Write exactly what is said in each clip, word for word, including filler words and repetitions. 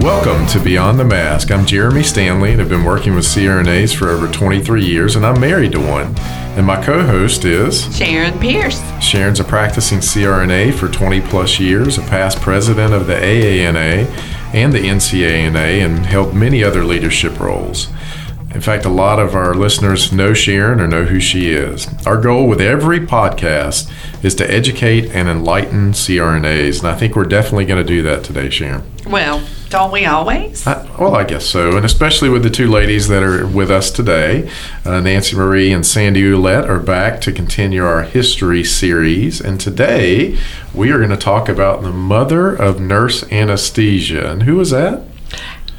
Welcome to Beyond the Mask. I'm Jeremy Stanley, and I've been working with C R N As for over twenty-three years, and I'm married to one. And my co-host is... Sharon Pierce. Sharon's a practicing C R N A for twenty plus years, a past president of the A A N A and the N C A N A, and held many other leadership roles. In fact, a lot of our listeners know Sharon or know who she is. Our goal with every podcast is to educate and enlighten C R N As, and I think we're definitely going to do that today, Sharon. Well, don't we always? I, well, I guess so, and especially with the two ladies that are with us today. Uh, Nancy Marie and Sandy Ouellette are back to continue our history series, and today we are going to talk about the mother of nurse anesthesia. And who was that?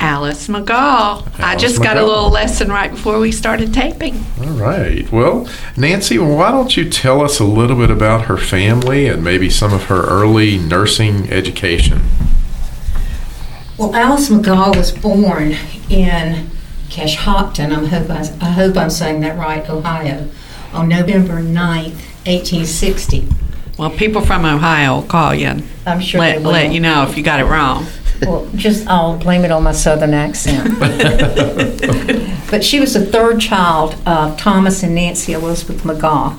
Alice Magaw. Alice I just Magaw. Got a little lesson right before we started taping. All right. Well, Nancy, why don't you tell us a little bit about her family and maybe some of her early nursing education? Well, Alice Magaw was born in Keshopton, I hope, I, I hope I'm saying that right, Ohio, on November ninth, eighteen sixty. Well, people from Ohio will call you. I'm sure let, they will. Let you know if you got it wrong. Well, just I'll blame it on my southern accent. But she was the third child of Thomas and Nancy Elizabeth McGough.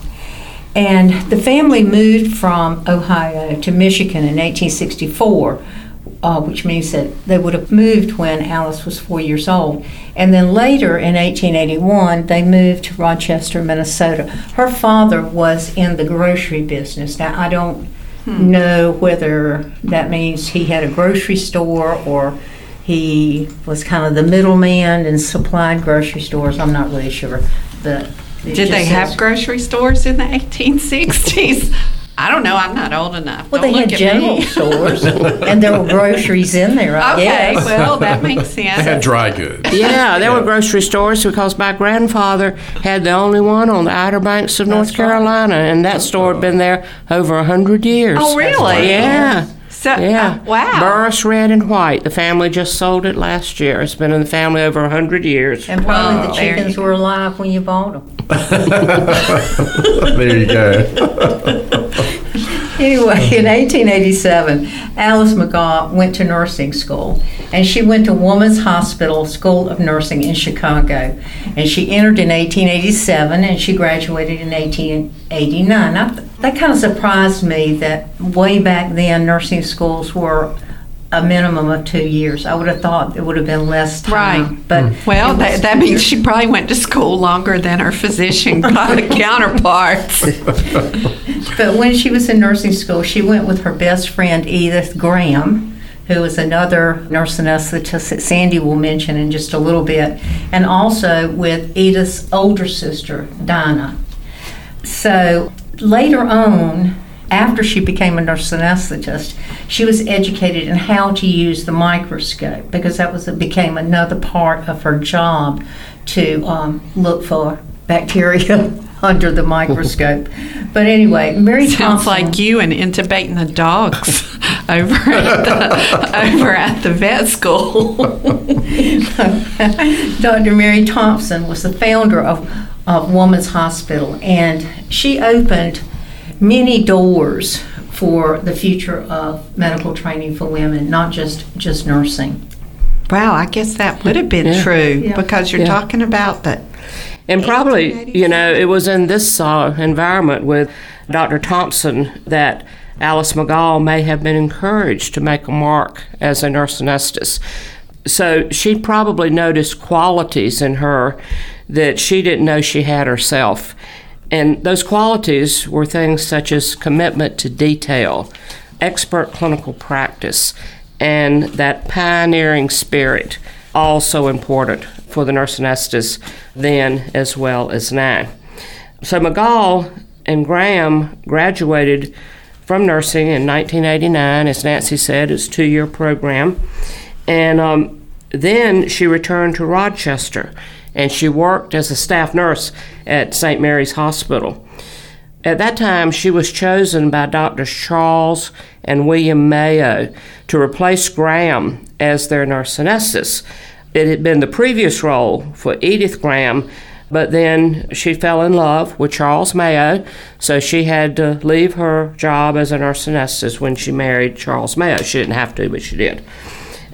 And the family moved from Ohio to Michigan in eighteen sixty-four, uh, which means that they would have moved when Alice was four years old. And then later in eighteen eighty-one, they moved to Rochester, Minnesota. Her father was in the grocery business. Now, I don't... Hmm. know whether that means he had a grocery store or he was kind of the middleman and supplied grocery stores. I'm not really sure. But did they have grocery stores in the eighteen sixties? I don't know. I'm not old enough. Well, don't they had general stores, and there were groceries in there, I okay, guess. Okay, well, that makes sense. They had dry goods. Yeah, there yeah. were grocery stores because my grandfather had the only one on the Outer Banks of That's North Carolina, right. and that store had been there over one hundred years. Oh, really? Right. Yeah. So, yeah. Uh, wow. Burris Red and White. The family just sold it last year. It's been in the family over one hundred years. And probably wow. the chickens were alive when you bought them. There you go. Anyway, in eighteen eighty-seven, Alice Magaw went to nursing school, and she went to Woman's Hospital School of Nursing in Chicago. And she entered in eighteen eighty-seven, and she graduated in eighteen eighty-nine. I, that kind of surprised me that way back then, nursing schools were a minimum of two years. I would have thought it would have been less time. Right. But mm. Well, that, that means she probably went to school longer than her physician counterparts. But when she was in nursing school, she went with her best friend, Edith Graham, who is another nurse anesthetist that Sandy will mention in just a little bit, and also with Edith's older sister, Dinah. So later on, after she became a nurse anesthetist, she was educated in how to use the microscope because that was became another part of her job to um, look for bacteria under the microscope. But anyway, Mary Thompson... Sounds like you and intubating the dogs over, at the, over at the vet school. Doctor Mary Thompson was the founder of, of Woman's Hospital, and she opened many doors for the future of medical training for women, not just, just nursing. Wow, I guess that would have been yeah. true yeah. because you're yeah. talking about that. And probably, you know, it was in this uh, environment with Doctor Thompson that Alice Magaw may have been encouraged to make a mark as a nurse anesthetist. So she probably noticed qualities in her that she didn't know she had herself. And those qualities were things such as commitment to detail, expert clinical practice, and that pioneering spirit, also important for the nurse anesthetist then as well as now. So Magaw and Graham graduated from nursing in nineteen eighty-nine, as Nancy said, it's a two-year program. And um, then she returned to Rochester, and she worked as a staff nurse at Saint Mary's Hospital. At that time, she was chosen by Doctors Charles and William Mayo to replace Graham as their nurse anesthetist. It had been the previous role for Edith Graham, but then she fell in love with Charles Mayo, so she had to leave her job as a nurse anesthetist when she married Charles Mayo. She didn't have to, but she did.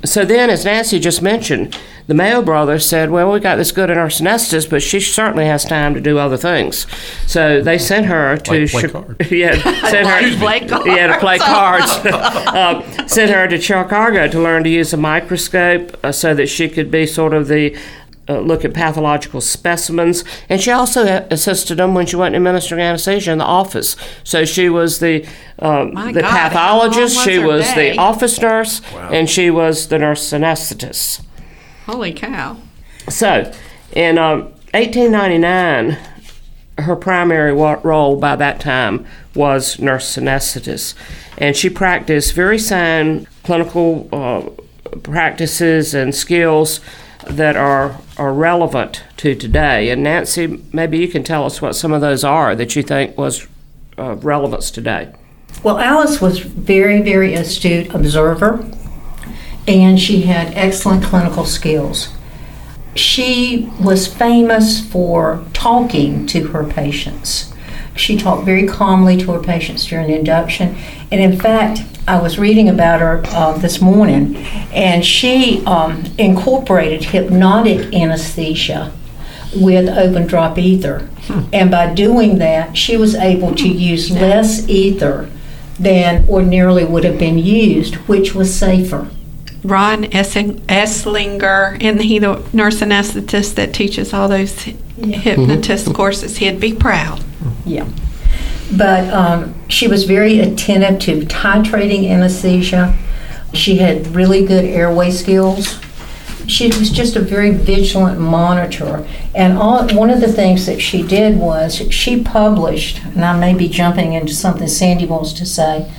So then, as Nancy just mentioned, the Mayo brothers said, well, we got this good nurse anesthetist, but she certainly has time to do other things. So they sent her to... Play, play sh- yeah, sent her to play cards. Yeah, to play cards. uh, sent her to Chicago to learn to use a microscope uh, so that she could be sort of the... Uh, look at pathological specimens, and she also ha- assisted them when she went to administering anesthesia in the office. So she was the um, the God, pathologist, was she was day? the office nurse, wow. and she was the nurse anesthetist. Holy cow. So, in um, eighteen ninety-nine, her primary wa- role by that time was nurse anesthetist, and she practiced very sound clinical uh, practices and skills that are, are relevant to today. And Nancy, maybe you can tell us what some of those are that you think was of uh, relevance today. Well, Alice was very, very astute observer, and she had excellent clinical skills. She was famous for talking to her patients. She talked very calmly to her patients during induction, and in fact, I was reading about her uh, this morning, and she um, incorporated hypnotic anesthesia with open drop ether. Hmm. And by doing that, she was able to use less ether than ordinarily would have been used, which was safer. Ron Esslinger, and he the nurse anesthetist that teaches all those yeah. hypnotist mm-hmm. courses, he'd be proud. Yeah. But um, she was very attentive to titrating anesthesia. She had really good airway skills. She was just a very vigilant monitor. And all, one of the things that she did was she published, and I may be jumping into something Sandy wants to say,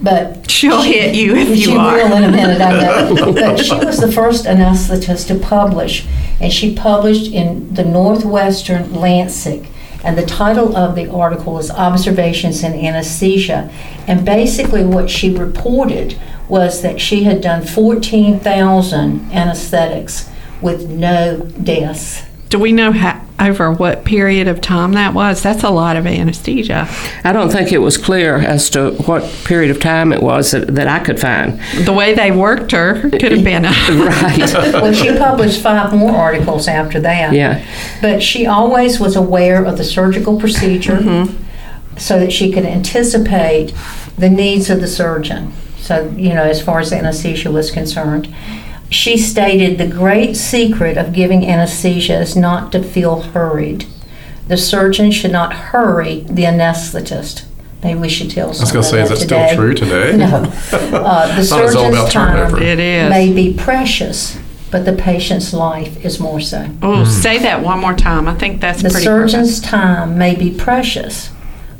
but she'll she, hit you if you are. She will in a minute, I know. But she was the first anesthetist to publish, and she published in the Northwestern Lancet. And the title of the article is Observations in Anesthesia. And basically what she reported was that she had done fourteen thousand anesthetics with no deaths. Do we know how, over what period of time that was? That's a lot of anesthesia. I don't think it was clear as to what period of time it was that, that I could find. The way they worked her could have been. A right. Well, she published five more articles after that. Yeah. But she always was aware of the surgical procedure mm-hmm. so that she could anticipate the needs of the surgeon. So, you know, as far as anesthesia was concerned. She stated, the great secret of giving anesthesia is not to feel hurried. The surgeon should not hurry the anesthetist. Maybe we should tell someone that today. I was going to say, is that still true today? No. Uh, the surgeon's time may be precious, but the patient's life is more so. Oh, mm. Say that one more time. I think that's pretty perfect. The surgeon's time may be precious,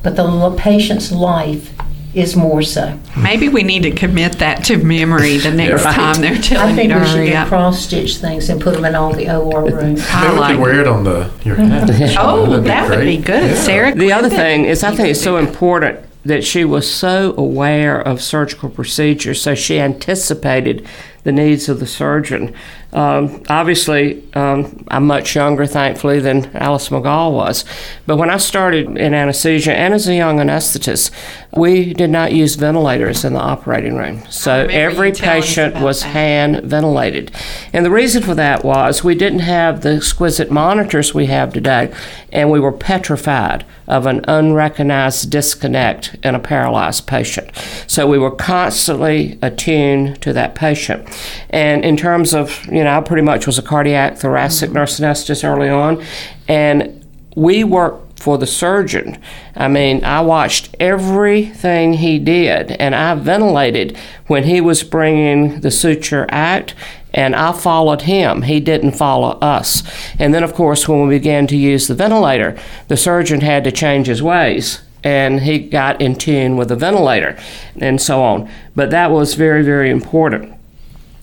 but the patient's life is more so. Maybe we need to commit that to memory the next yeah, right. time they're telling you to hurry up. I think we should cross-stitch things and put them in all the O R rooms. I like it. Wear it on the, your head. Oh, that'd that be would be good, yeah. Sarah. The other thing is I think it's so important that she was so aware of surgical procedures, so she anticipated the needs of the surgeon. Um, obviously, um, I'm much younger, thankfully, than Alice Magaw was. But when I started in anesthesia, and as a young anesthetist, we did not use ventilators in the operating room. So every patient was that. hand ventilated. And the reason for that was we didn't have the exquisite monitors we have today, and we were petrified of an unrecognized disconnect in a paralyzed patient. So we were constantly attuned to that patient. And in terms of, you know, I pretty much was a cardiac thoracic mm-hmm. nurse anesthetist early on, and we worked for the surgeon. I mean, I watched everything he did, and I ventilated when he was bringing the suture out, and I followed him. He didn't follow us. And then, of course, when we began to use the ventilator, the surgeon had to change his ways, and he got in tune with the ventilator and so on. But that was very, very important.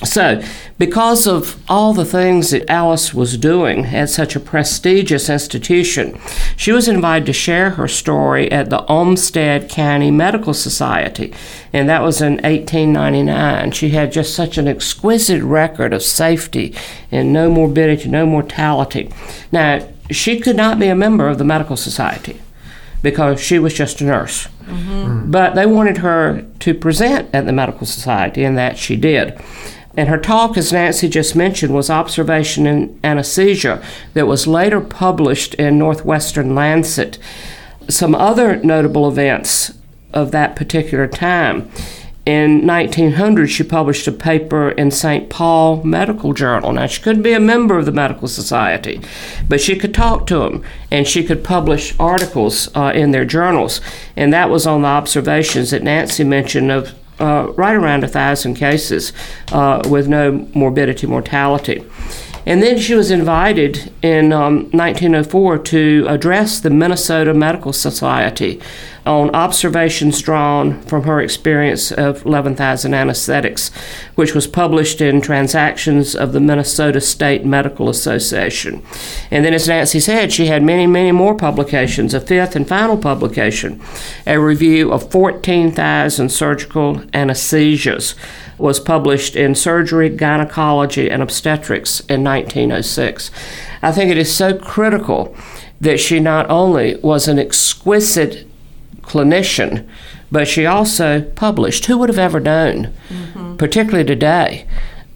So, because of all the things that Alice was doing at such a prestigious institution, she was invited to share her story at the Olmsted County Medical Society, and that was in eighteen ninety-nine. She had just such an exquisite record of safety and no morbidity, no mortality. Now, she could not be a member of the Medical Society because she was just a nurse. Mm-hmm. But they wanted her to present at the Medical Society, and that she did. And her talk, as Nancy just mentioned, was Observation in Anesthesia that was later published in Northwestern Lancet. Some other notable events of that particular time. In nineteen hundred, she published a paper in Saint Paul Medical Journal. Now, she couldn't be a member of the Medical Society, but she could talk to them, and she could publish articles uh, in their journals. And that was on the observations that Nancy mentioned of Uh, right around one thousand cases uh, with no morbidity, mortality. And then she was invited in um, nineteen oh four to address the Minnesota Medical Society on observations drawn from her experience of eleven thousand anesthetics, which was published in Transactions of the Minnesota State Medical Association. And then, as Nancy said, she had many, many more publications, a fifth and final publication, a review of fourteen thousand surgical anesthesias, was published in Surgery, Gynecology, and Obstetrics in nineteen oh six. I think it is so critical that she not only was an exquisite clinician, but she also published. Who would have ever known, mm-hmm. particularly today,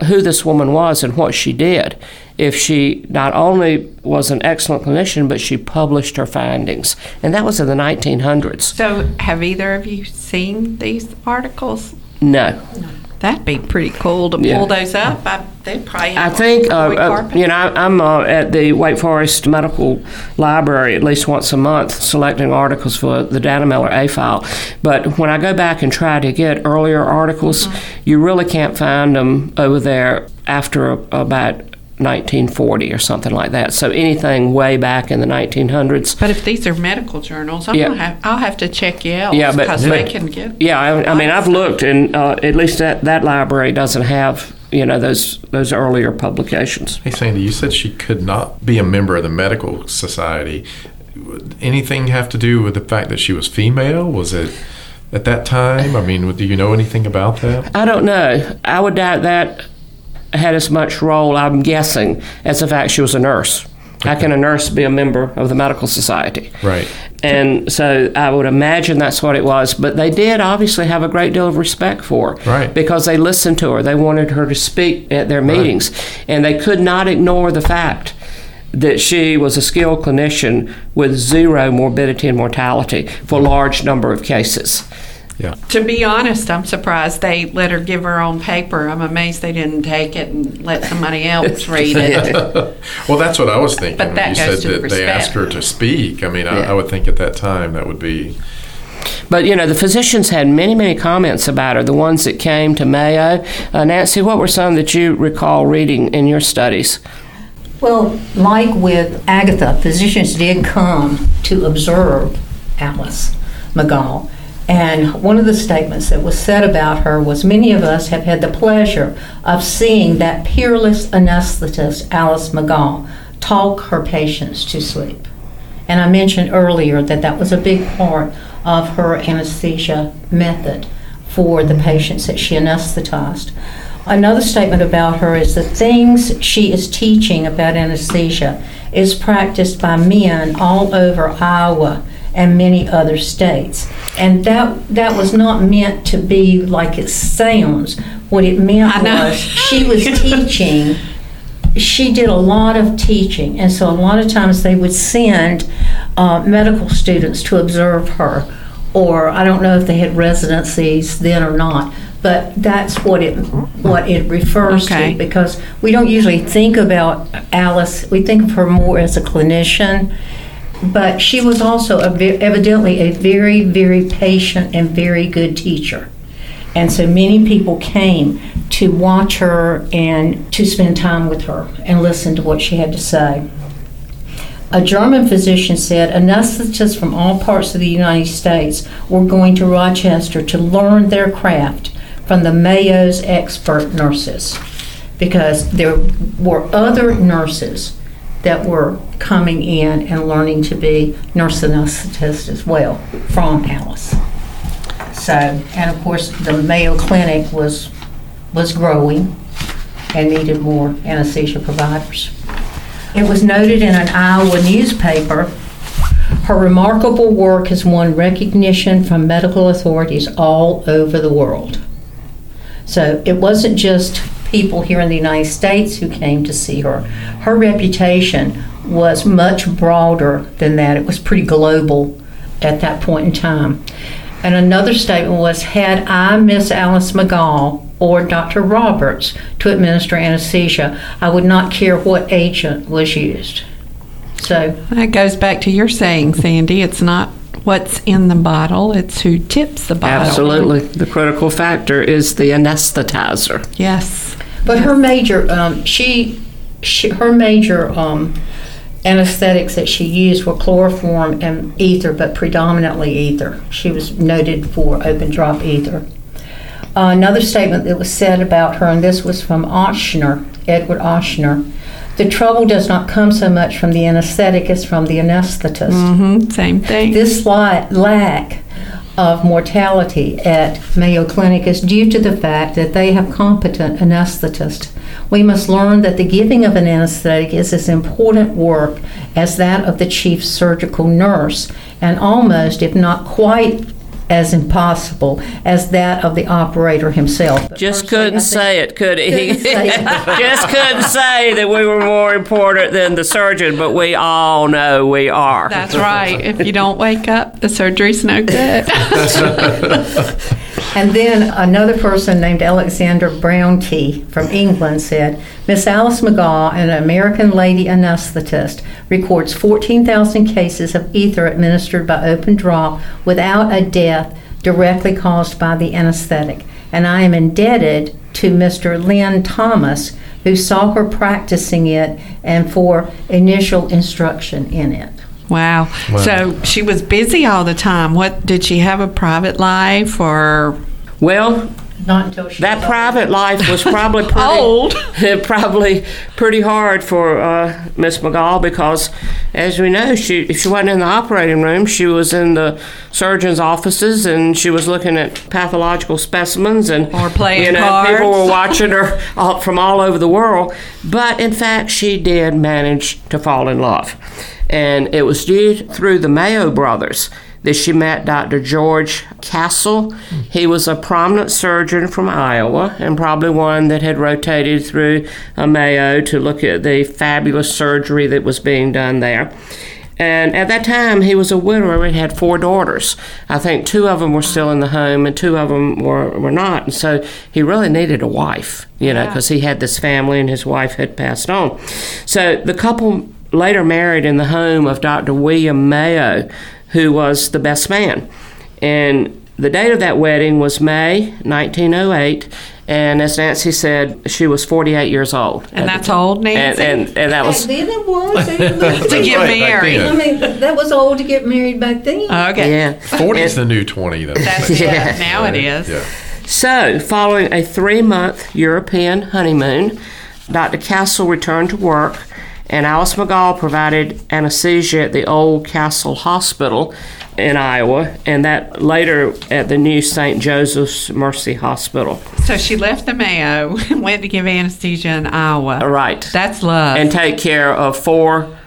who this woman was and what she did, if she not only was an excellent clinician, but she published her findings. And that was in the nineteen hundreds. So have either of you seen these articles? No. No. That'd be pretty cool to pull yeah. those up. I, they'd probably have I think, uh, uh, you know, I, I'm uh, at the Wake Forest Medical Library at least once a month selecting articles for the Dana Miller A file. But when I go back and try to get earlier articles, mm-hmm. you really can't find them over there after about nineteen forty or something like that. So anything way back in the nineteen hundreds. But if these are medical journals, I'm yeah. gonna have, I'll have to check you out yeah, because but, they but, can get... Yeah, I, I mean, I've looked, and uh, at least that, that library doesn't have, you know, those those earlier publications. Hey, Sandy, you said she could not be a member of the Medical Society. Would anything have to do with the fact that she was female? Was it... At that time, I mean, do you know anything about that? I don't know. I would doubt that had as much role, I'm guessing, as the fact she was a nurse. Okay. How can a nurse be a member of the Medical Society? Right. And so I would imagine that's what it was. But they did obviously have a great deal of respect for her. Right. Because they listened to her. They wanted her to speak at their meetings. Right. And they could not ignore the fact that she was a skilled clinician with zero morbidity and mortality for a large number of cases. Yeah. To be honest, I'm surprised they let her give her own paper. I'm amazed they didn't take it and let somebody else read it. Well, that's what I was thinking but when that you goes said to that respect. They asked her to speak. I mean, yeah. I, I would think at that time that would be... But, you know, the physicians had many, many comments about her, the ones that came to Mayo. Uh, Nancy, what were some that you recall reading in your studies? Well, like with Agatha, physicians did come to observe Alice Magaw. And one of the statements that was said about her was, many of us have had the pleasure of seeing that peerless anesthetist, Alice Magaw, talk her patients to sleep. And I mentioned earlier that that was a big part of her anesthesia method for the patients that she anesthetized. Another statement about her is the things she is teaching about anesthesia is practiced by men all over Iowa and many other states. And that that was not meant to be like it sounds. What it meant was she was teaching. She did a lot of teaching, and so a lot of times they would send uh, medical students to observe her, or I don't know if they had residencies then or not, but that's what it what it refers okay. to, because we don't usually think about Alice. We think of her more as a clinician, but she was also a ve- evidently a very, very patient and very good teacher. And so many people came to watch her and to spend time with her and listen to what she had to say. A German physician said, "Anesthetists from all parts of the United States were going to Rochester to learn their craft from the Mayo's expert nurses," because there were other nurses that were coming in and learning to be nurse anesthetists as well from Alice. So, and of course, the Mayo Clinic was was growing and needed more anesthesia providers. It was noted in an Iowa newspaper, "Her remarkable work has won recognition from medical authorities all over the world." So it wasn't just people here in the United States who came to see her. Her reputation was much broader than that. It was pretty global at that point in time. And another statement was, "Had I Miss Alice Magaw or Doctor Roberts to administer anesthesia, I would not care what agent was used." So that goes back to your saying, Sandy, it's not what's in the bottle, it's who tips the bottle. Absolutely. The critical factor is the anesthetizer. Yes. But yes. her major, um, she, she, her major um, anesthetics that she used were chloroform and ether, but predominantly ether. She was noted for open drop ether. Uh, another statement that was said about her, and this was from Ochsner, Edward Ochsner, "The trouble does not come so much from the anesthetic as from the anesthetist." Mm-hmm, same thing. "This li- lack of mortality at Mayo Clinic is due to the fact that they have competent anesthetists. We must learn that the giving of an anesthetic is as important work as that of the chief surgical nurse, and almost, if not quite, as impossible as that of the operator himself." But just couldn't say it, could he? Just couldn't say that we were more important than the surgeon, but we all know we are. That's right. If you don't wake up, the surgery's no good. And then another person named Alexander Brown T. from England said, "Miss Alice Magaw, an American lady anesthetist, records fourteen thousand cases of ether administered by open drop without a death directly caused by the anesthetic. And I am indebted to Mister Lynn Thomas, who saw her practicing it and for initial instruction in it." Wow. wow. So she was busy all the time. What, did she have a private life or? Well, not until she that private life was probably pretty, old. probably pretty hard for uh, Miss Magaw, because, as we know, she if she wasn't in the operating room, she was in the surgeon's offices, and she was looking at pathological specimens, and or playing you know, cards. People were watching her all, from all over the world. But in fact, she did manage to fall in love. And it was due through the Mayo brothers that she met Doctor George Castle. He was a prominent surgeon from Iowa, and probably one that had rotated through Mayo to look at the fabulous surgery that was being done there. And at that time, he was a widower and had four daughters. I think two of them were still in the home and two of them were, were not. And so he really needed a wife, you know, because yeah. he had this family and his wife had passed on. So the couple later married in the home of Doctor William Mayo, who was the best man. And the date of that wedding was May nineteen oh eight, and as Nancy said, she was forty-eight years old. And that's old, Nancy? And, and, and that was... Back then it was. It was to get right, married. I mean, that was old to get married back then. Okay. Yeah. forty is the new twenty, though. That's it. Yeah. Now it is. Yeah. So, following a three-month European honeymoon, Doctor Castle returned to work and Alice Magaw provided anesthesia at the Old Castle Hospital in Iowa, and that later at the new Saint Joseph's Mercy Hospital. So she left the Mayo and went to give anesthesia in Iowa. Right. That's love. And take care of four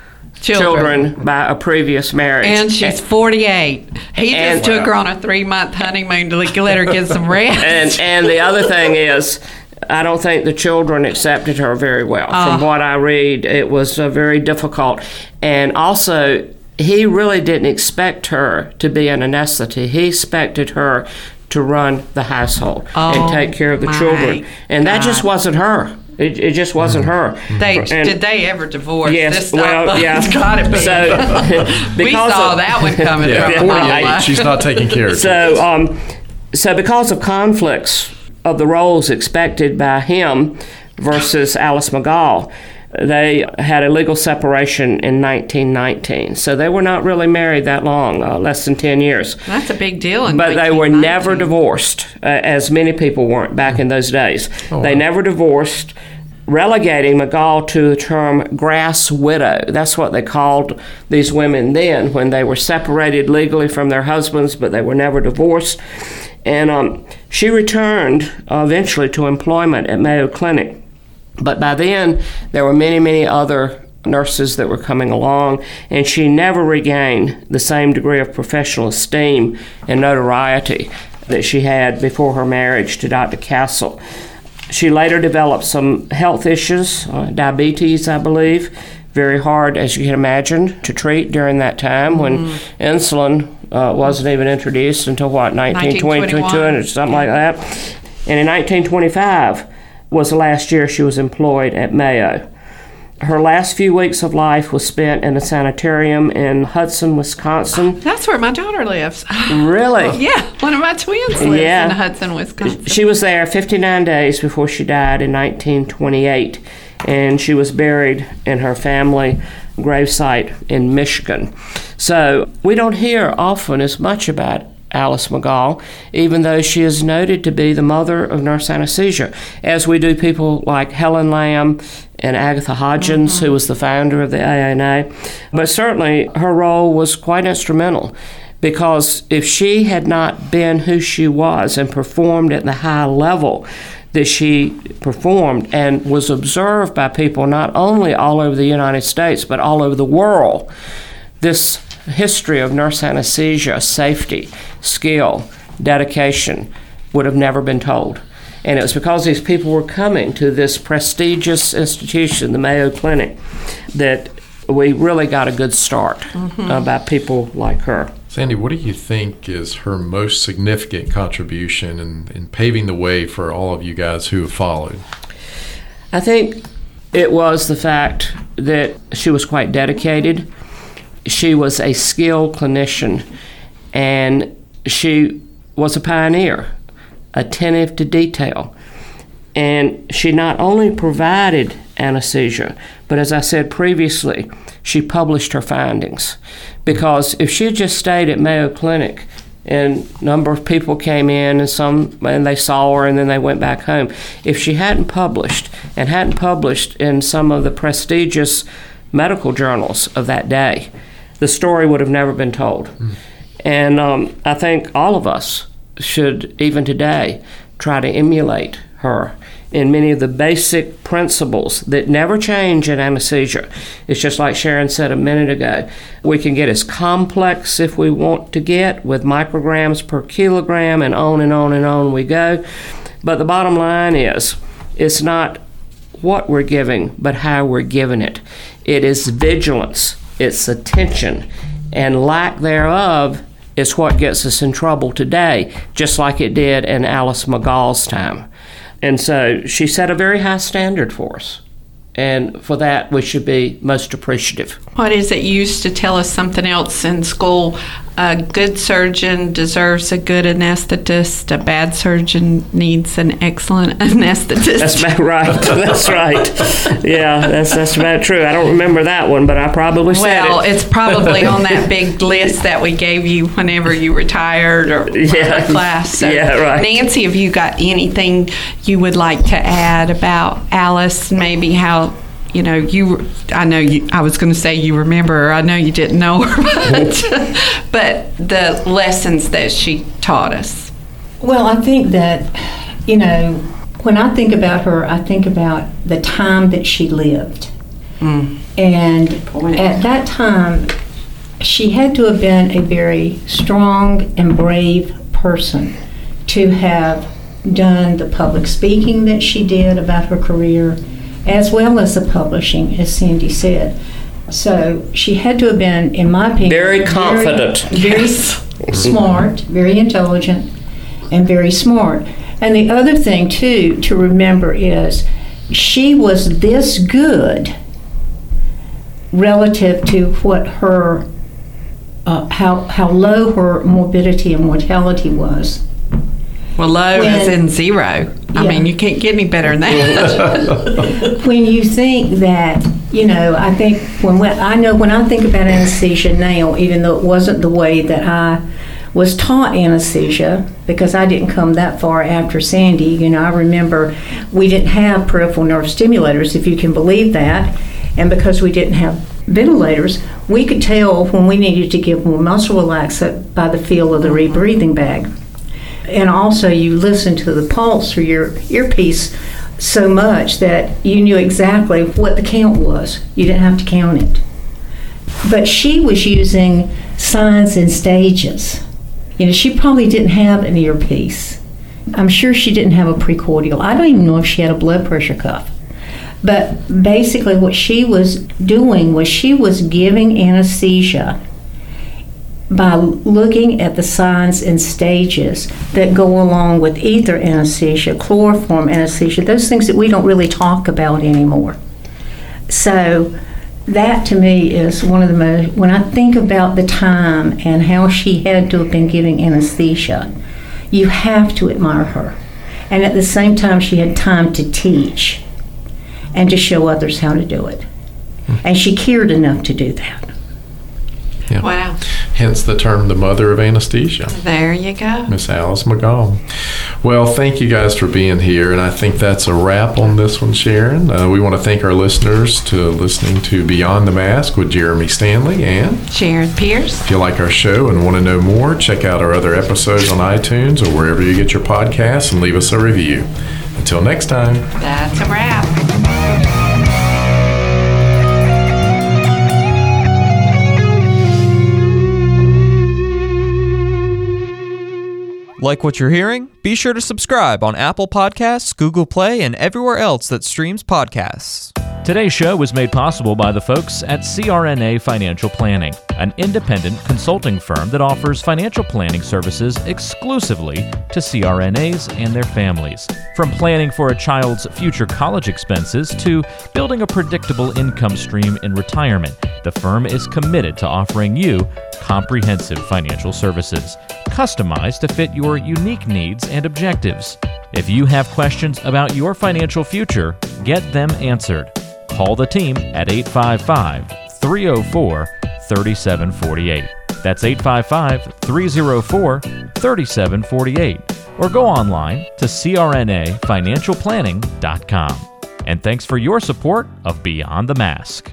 Children. children by a previous marriage. And she's forty-eight. He and, just took wow. her on a three-month honeymoon to let her get some rest. And, and the other thing is, I don't think the children accepted her very well. Uh, From what I read, it was uh, very difficult. And also, he really didn't expect her to be an anesthetist. He expected her to run the household oh, and take care of the children. And God. That just wasn't her. It, it just wasn't her. They and, did they ever divorce? Yes. This well, stuff? Yeah. It's got to be. So, we saw of, that one coming. Yeah, from forty-eight, she's not taking care of it. So, um, so because of conflicts of the roles expected by him versus Alice Magaw, they had a legal separation in nineteen nineteen. So they were not really married that long, uh, less than ten years. That's a big deal. In but they were never divorced, uh, as many people weren't back in those days. Oh, they wow. never divorced, relegating Magaw to the term grass widow. That's what they called these women then, when they were separated legally from their husbands, but they were never divorced. And um, she returned uh, eventually to employment at Mayo Clinic. But by then, there were many, many other nurses that were coming along, and she never regained the same degree of professional esteem and notoriety that she had before her marriage to Doctor Castle. She later developed some health issues, uh, diabetes, I believe, very hard, as you can imagine, to treat during that time when mm-hmm. insulin uh, wasn't even introduced until, what, nineteen twenty, nineteen twenty-one or something like that. And in nineteen twenty-five, was the last year she was employed at Mayo. Her last few weeks of life was spent in a sanitarium in Hudson, Wisconsin. That's where my daughter lives. Really? Yeah, one of my twins lives yeah. in Hudson, Wisconsin. She was there fifty-nine days before she died in nineteen twenty-eight, and she was buried in her family gravesite in Michigan. So we don't hear often as much about Alice Magaw, even though she is noted to be the mother of nurse anesthesia, as we do people like Helen Lamb and Agatha Hodgins, mm-hmm. who was the founder of the A A N A. But certainly her role was quite instrumental, because if she had not been who she was and performed at the high level that she performed and was observed by people not only all over the United States but all over the world, this history of nurse anesthesia, safety, skill, dedication would have never been told. And it was because these people were coming to this prestigious institution, the Mayo Clinic, that we really got a good start mm-hmm. uh, by people like her. Sandy, what do you think is her most significant contribution in, in paving the way for all of you guys who have followed? I think it was the fact that she was quite dedicated. She was a skilled clinician, and she was a pioneer, attentive to detail. And she not only provided anesthesia, but as I said previously, she published her findings. Because if she had just stayed at Mayo Clinic, and a number of people came in and some and they saw her and then they went back home, if she hadn't published, and hadn't published in some of the prestigious medical journals of that day, the story would have never been told. Mm. And um, I think all of us should, even today, try to emulate her in many of the basic principles that never change in anesthesia. It's just like Sharon said a minute ago. We can get as complex if we want to get with micrograms per kilogram and on and on and on we go. But the bottom line is, it's not what we're giving, but how we're giving it. It is vigilance, it's attention, and lack thereof is what gets us in trouble today, just like it did in Alice Magaw's time. And so she set a very high standard for us, and for that we should be most appreciative. What is it? You used to tell us something else in school. A good surgeon deserves a good anesthetist. A bad surgeon needs an excellent anesthetist. That's about right. That's right. Yeah, that's that's about true. I don't remember that one, but I probably said well, it. Well, it's probably on that big list that we gave you whenever you retired or yeah. class. So yeah, right. Nancy, have you got anything you would like to add about Alice, maybe how you know, you, I know you, I was going to say you remember her. I know you didn't know her, but, but the lessons that she taught us. Well, I think that, you know, when I think about her, I think about the time that she lived. Mm. And at that time, she had to have been a very strong and brave person to have done the public speaking that she did about her career, as well as the publishing, as Sandy said. So she had to have been, in my opinion, very confident, very, very smart, very intelligent, and very smart. And the other thing, too, to remember is she was this good relative to what her, uh, how how low her morbidity and mortality was. Well, low as in zero. I yeah. mean, you can't get any better than that. When you think that, you know, I think when we, I know when I think about anesthesia now, even though it wasn't the way that I was taught anesthesia, because I didn't come that far after Sandy. You know, I remember we didn't have peripheral nerve stimulators, if you can believe that, and because we didn't have ventilators, we could tell when we needed to give more muscle relaxant by the feel of the rebreathing bag. And also you listen to the pulse through your earpiece so much that you knew exactly what the count was. You didn't have to count it. But she was using signs and stages. You know, she probably didn't have an earpiece. I'm sure she didn't have a precordial. I don't even know if she had a blood pressure cuff. But basically what she was doing was she was giving anesthesia by looking at the signs and stages that go along with ether anesthesia, chloroform anesthesia, those things that we don't really talk about anymore. So that to me is one of the most, when I think about the time and how she had to have been giving anesthesia, you have to admire her. And at the same time, she had time to teach and to show others how to do it. Mm. And she cared enough to do that. Yeah. Wow. Hence the term, the mother of anesthesia. There you go. Miss Alice Magaw. Well, thank you guys for being here, and I think that's a wrap on this one, Sharon. Uh, we want to thank our listeners to listening to Beyond the Mask with Jeremy Stanley and Sharon Pierce. If you like our show and want to know more, check out our other episodes on iTunes or wherever you get your podcasts and leave us a review. Until next time. That's a wrap. Like what you're hearing? Be sure to subscribe on Apple Podcasts, Google Play, and everywhere else that streams podcasts. Today's show was made possible by the folks at C R N A Financial Planning, an independent consulting firm that offers financial planning services exclusively to C R N As and their families. From planning for a child's future college expenses to building a predictable income stream in retirement, the firm is committed to offering you comprehensive financial services, customized to fit your unique needs and objectives. If you have questions about your financial future, get them answered. Call the team at eight five five, three oh four, three seven four eight. That's eight five five, three oh four, three seven four eight. Or go online to C R N A financial planning dot com. And thanks for your support of Beyond the Mask.